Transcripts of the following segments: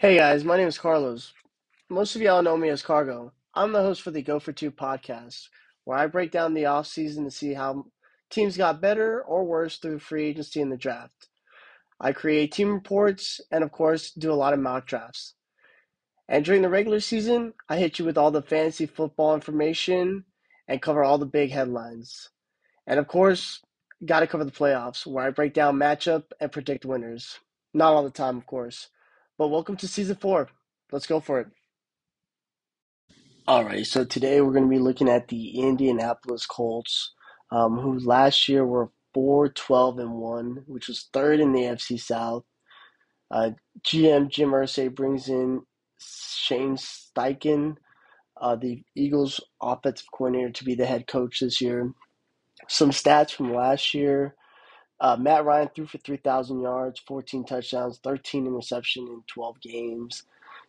Hey guys, my name is Carlos. Most of y'all know me as Cargo. I'm the host for the Go for Two podcast, where I break down the offseason to see how teams got better or worse through free agency and the draft. I create team reports and, of course, do a lot of mock drafts. And during the regular season, I hit you with all the fantasy football information and cover all the big headlines. And, of course, got to cover the playoffs, where I break down matchup and predict winners. Not all the time, of course. But welcome to Season 4. Let's go for it. All right, so today we're going to be looking at the Indianapolis Colts, who last year were 4-12-1, which was third in the AFC South. GM Jim Irsay brings in Shane Steichen, the Eagles' offensive coordinator, to be the head coach this year. Some stats from last year. Matt Ryan threw for 3,000 yards, 14 touchdowns, 13 interceptions in 12 games.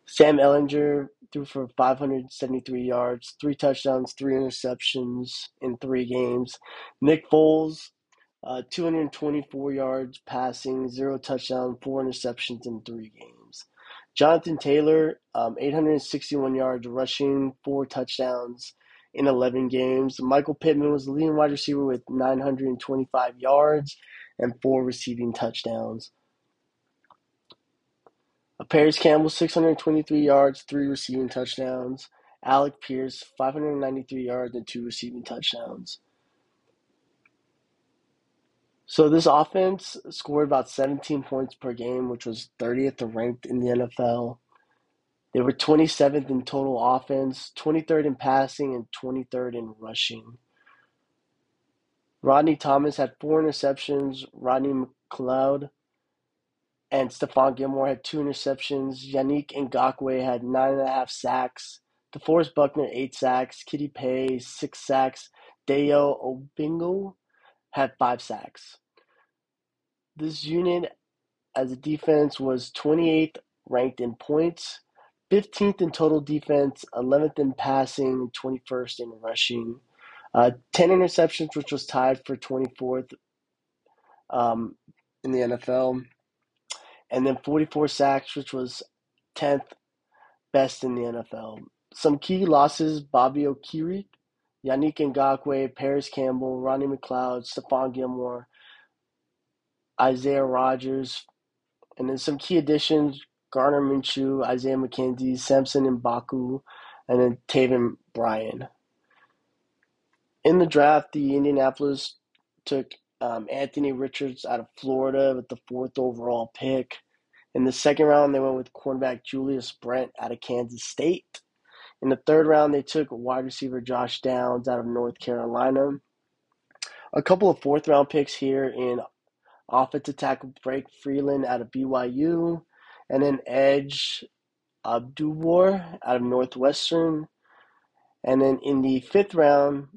Sam Ehlinger threw for 573 yards, 3 touchdowns, 3 interceptions in 3 games. Nick Foles, 224 yards passing, 0 touchdowns, 4 interceptions in 3 games. Jonathan Taylor, 861 yards rushing, 4 touchdowns in 11 games. Michael Pittman was the leading wide receiver with 925 yards and 4 receiving touchdowns. Paris Campbell, 623 yards, 3 receiving touchdowns. Alec Pierce, 593 yards and 2 receiving touchdowns. So this offense scored about 17 points per game, which was 30th ranked in the NFL. They were 27th in total offense, 23rd in passing, and 23rd in rushing. Rodney Thomas had 4 interceptions. Rodney McLeod and Stephon Gilmore had 2 interceptions. Yannick Ngakwe had 9.5 sacks. DeForest Buckner, 8 sacks. Kwity Paye, 6 sacks. Dayo Obingo had 5 sacks. This unit as a defense was 28th ranked in points, 15th in total defense, 11th in passing, 21st in rushing. 10 interceptions, which was tied for 24th in the NFL. And then 44 sacks, which was 10th best in the NFL. Some key losses: Bobby Okereke, Yannick Ngakwe, Paris Campbell, Rodney McLeod, Stephon Gilmore, Isaiah Rodgers. And then some key additions: Garner Minshew, Isaiah McKenzie, Samson Mbaku, and then Taven Bryan. In the draft, the Indianapolis took Anthony Richardson out of Florida with the 4th overall pick. In the second round, they went with cornerback Julius Brent out of Kansas State. In the third round, they took wide receiver Josh Downs out of North Carolina. A couple of fourth-round picks here in offensive tackle Blake Freeland out of BYU. And then edge Abdulwar out of Northwestern. And then in the 5th round,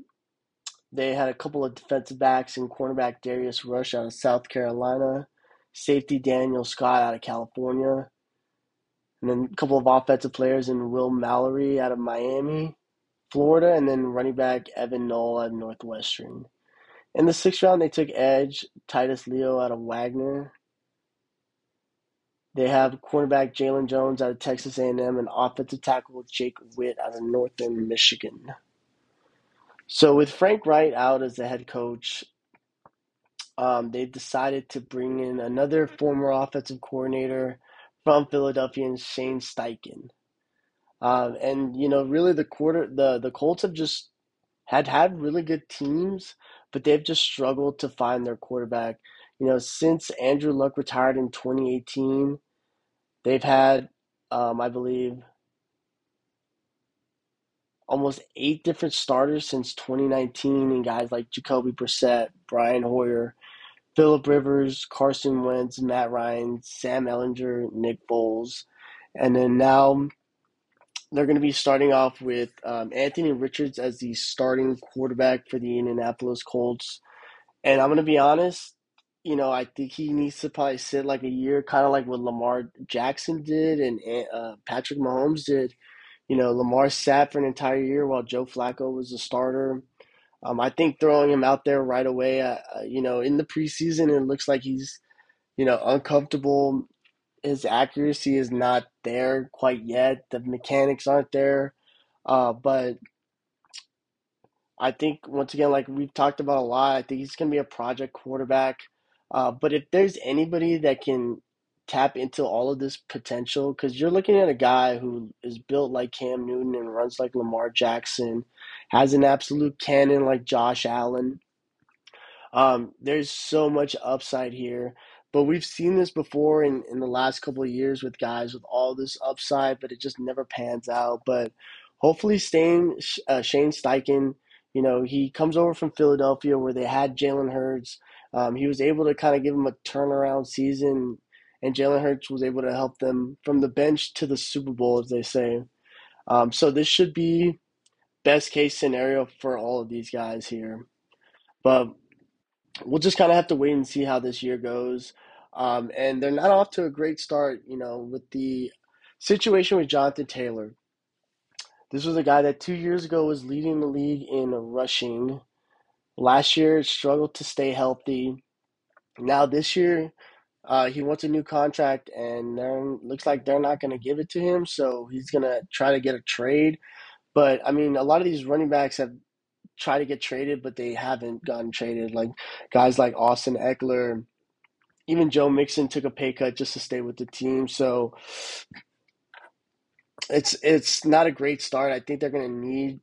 they had a couple of defensive backs and cornerback Darius Rush out of South Carolina, safety Daniel Scott out of California, and then a couple of offensive players in Will Mallory out of Miami, Florida, and then running back Evan Null out of Northwestern. In the 6th round, they took edge Titus Leo out of Wagner. They have cornerback Jalen Jones out of Texas A&M and offensive tackle Jake Witt out of Northern Michigan. So with Frank Wright out as the head coach, they've decided to bring in another former offensive coordinator from Philadelphia, Shane Steichen. And you know, really the Colts have just had really good teams, but they've just struggled to find their quarterback. You know, since Andrew Luck retired in 2018, they've had, I believe, almost 8 different starters since 2019, and guys like Jacoby Brissett, Brian Hoyer, Phillip Rivers, Carson Wentz, Matt Ryan, Sam Ehlinger, Nick Foles. And then now they're going to be starting off with Anthony Richardson as the starting quarterback for the Indianapolis Colts. And I'm going to be honest, you know, I think he needs to probably sit like a year, kind of like what Lamar Jackson did and Patrick Mahomes did. You know, Lamar sat for an entire year while Joe Flacco was the starter. I think throwing him out there right away, you know, in the preseason, it looks like he's, you know, uncomfortable. his accuracy is not there quite yet. The mechanics aren't there. But I think, once again, like we've talked about a lot, I think he's going to be a project quarterback. But if there's anybody that can tap into all of this potential, because you're looking at a guy who is built like Cam Newton and runs like Lamar Jackson, has an absolute cannon like Josh Allen. There's so much upside here. But we've seen this before in the last couple of years with guys with all this upside, but it just never pans out. But hopefully Shane Steichen, you know, he comes over from Philadelphia where they had Jalen Hurts. He was able to kind of give him a turnaround season, and Jalen Hurts was able to help them from the bench to the Super Bowl, as they say. So this should be best-case scenario for all of these guys here. But we'll just kind of have to wait and see how this year goes. And they're not off to a great start, you know, with the situation with Jonathan Taylor. This was a guy that 2 years ago was leading the league in rushing. Last year, struggled to stay healthy. Now this year, he wants a new contract, and looks like they're not going to give it to him, so he's going to try to get a trade. But, I mean, a lot of these running backs have tried to get traded, but they haven't gotten traded. Like guys like Austin Eckler, even Joe Mixon took a pay cut just to stay with the team. So it's not a great start. I think they're going to need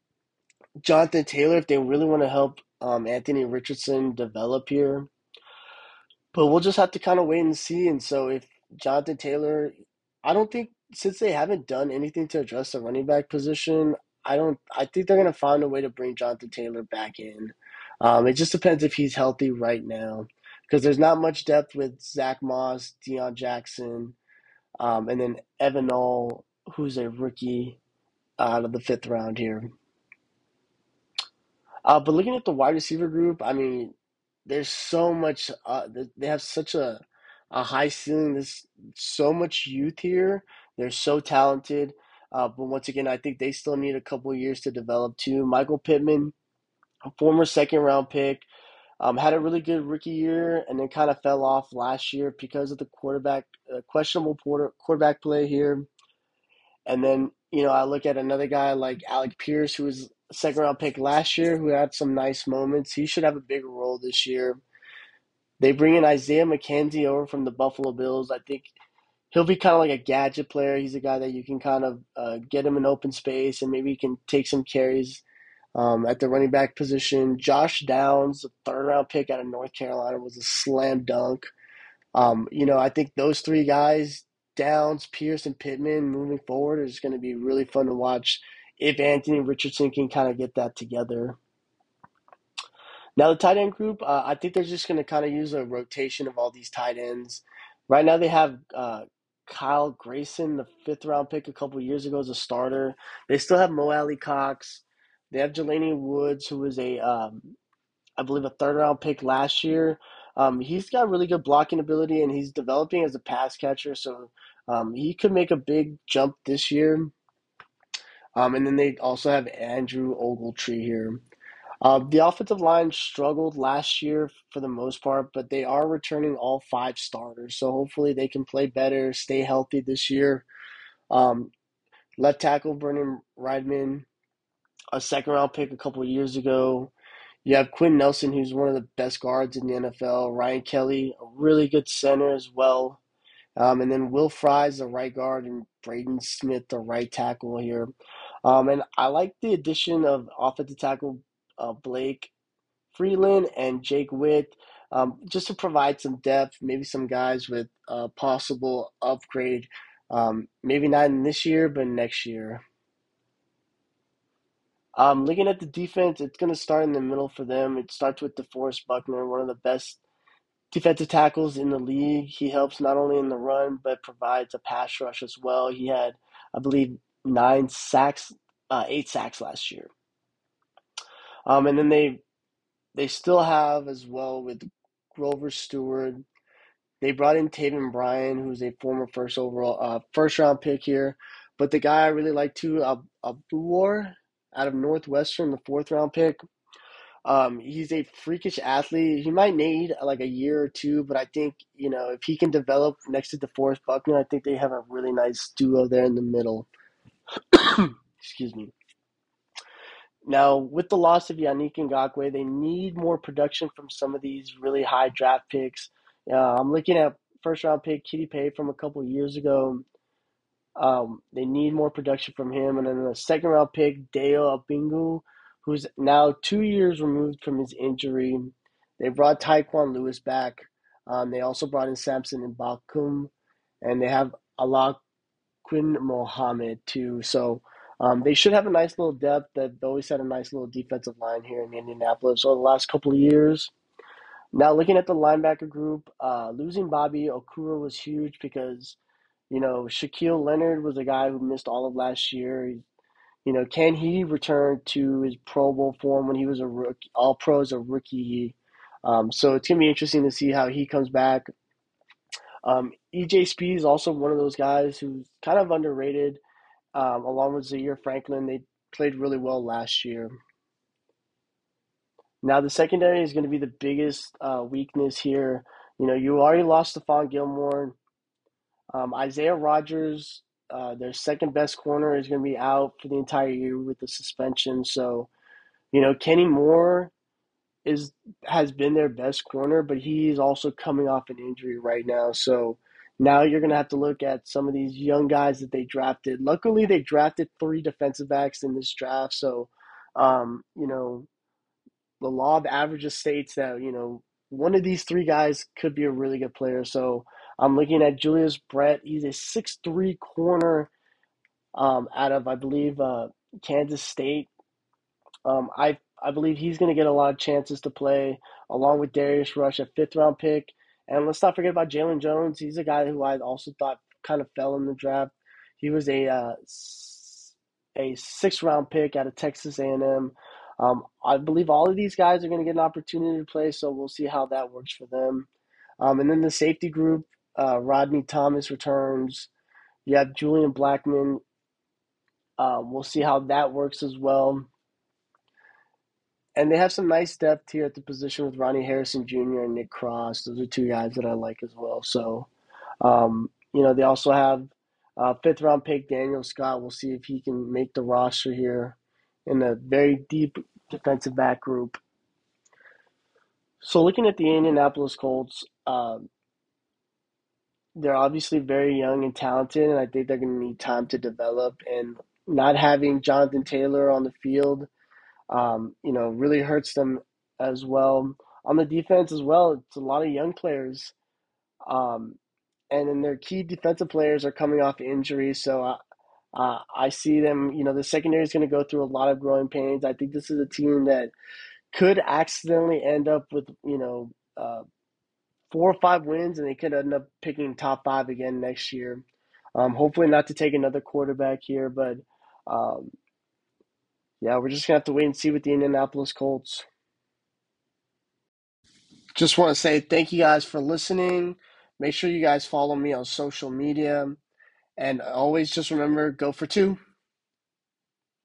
Jonathan Taylor if they really want to help Anthony Richardson develop here. But we'll just have to kind of wait and see. And so if Jonathan Taylor, I don't think, since they haven't done anything to address the running back position, I think they're going to find a way to bring Jonathan Taylor back in. It just depends if he's healthy right now, because there's not much depth with Zach Moss, Deion Jackson, and then Evan All, who's a rookie out of the fifth round here. But looking at the wide receiver group, I mean, there's so much they have such a high ceiling. There's so much youth here. They're so talented. But once again, I think they still need a couple of years to develop too. Michael Pittman, a former second-round pick, had a really good rookie year and then kind of fell off last year because of the questionable quarterback play here. And then, you know, I look at another guy like Alec Pierce, who was a second-round pick last year, who had some nice moments. He should have a bigger role this year. They bring in Isaiah McKenzie over from the Buffalo Bills. I think he'll be kind of like a gadget player. He's a guy that you can kind of get him in open space, and maybe he can take some carries at the running back position. Josh Downs, the third-round pick out of North Carolina, was a slam dunk. You know, I think those three guys, Downs, Pierce, and Pittman, moving forward, is going to be really fun to watch if Anthony Richardson can kind of get that together. Now the tight end group, I think they're just going to kind of use a rotation of all these tight ends. Right now they have Kyle Grayson, the fifth-round pick a couple years ago, as a starter. They still have Mo Alley Cox. They have Jelani Woods, who was a third-round pick last year. He's got really good blocking ability, and he's developing as a pass catcher, so he could make a big jump this year. And then they also have Andrew Ogletree here. The offensive line struggled last year for the most part, but they are returning all five starters. So hopefully they can play better, stay healthy this year. Left tackle, Vernon Ryman, a second-round pick a couple of years ago. You have Quinn Nelson, who's one of the best guards in the NFL. Ryan Kelly, a really good center as well. And then Will Fries, the right guard, and Braden Smith, the right tackle here. And I like the addition of offensive tackle Blake Freeland and Jake Witt, just to provide some depth, maybe some guys with a possible upgrade, maybe not in this year, but next year. Looking at the defense, it's going to start in the middle for them. It starts with DeForest Buckner, one of the best defensive tackles in the league. He helps not only in the run, but provides a pass rush as well. He had, I believe, 8 sacks last year. And then they still have as well with Grover Stewart. They brought in Taven Bryan, who's a former first round pick here. But the guy I really like too, Abdulwar out of Northwestern, the fourth round pick. He's a freakish athlete. He might need like a year or two, but I think, you know, if he can develop next to DeForest Buckner, I think they have a really nice duo there in the middle. Excuse me. Now, with the loss of Yannick Ngakwe, they need more production from some of these really high draft picks. I'm looking at first-round pick Kwity Paye from a couple years ago. They need more production from him. And then the second-round pick, Dayo Obingo, who's now 2 years removed from his injury. They brought Tyquan Lewis back. They also brought in Samson and Bakum. And they have Alaqin Mohamed, too. So they should have a nice little depth. They've always had a nice little defensive line here in Indianapolis over the last couple of years. Now, looking at the linebacker group, losing Bobby Okereke was huge because, you know, Shaquille Leonard was a guy who missed all of last year. You know, can he return to his Pro Bowl form when he was a rookie, all pro as a rookie? So it's going to be interesting to see how he comes back. EJ Speed is also one of those guys who's kind of underrated. Along with Zaire Franklin, they played really well last year. Now, the secondary is going to be the biggest weakness here. You know, you already lost Stephon Gilmore. Isaiah Rodgers, their second-best corner, is going to be out for the entire year with the suspension. So, you know, Kenny Moore has been their best corner, but he is also coming off an injury right now. So now you're going to have to look at some of these young guys that they drafted. Luckily, they drafted three defensive backs in this draft. So, you know, the law of averages states that, you know, one of these three guys could be a really good player. So I'm looking at Julius Brett. He's a 6'3 corner out of, I believe, Kansas State. I believe he's going to get a lot of chances to play, along with Darius Rush, a fifth-round pick. And let's not forget about Jalen Jones. He's a guy who I also thought kind of fell in the draft. He was a sixth-round pick out of Texas A&M. I believe all of these guys are going to get an opportunity to play, so we'll see how that works for them. And then the safety group, Rodney Thomas returns. You have Julian Blackman. We'll see how that works as well. And they have some nice depth here at the position with Ronnie Harrison Jr. and Nick Cross. Those are two guys that I like as well. So, you know, they also have fifth-round pick Daniel Scott. We'll see if he can make the roster here in a very deep defensive back group. So looking at the Indianapolis Colts, they're obviously very young and talented, and I think they're going to need time to develop. And not having Jonathan Taylor on the field, you know, really hurts them as well. On the defense as well, it's a lot of young players. And then their key defensive players are coming off injuries, so I see them, you know, the secondary is going to go through a lot of growing pains. I think this is a team that could accidentally end up with, you know, 4 or 5 wins, and they could end up picking top 5 again next year. Hopefully not to take another quarterback here, but yeah, we're just going to have to wait and see with the Indianapolis Colts. Just want to say thank you guys for listening. Make sure you guys follow me on social media. And always just remember, go for two.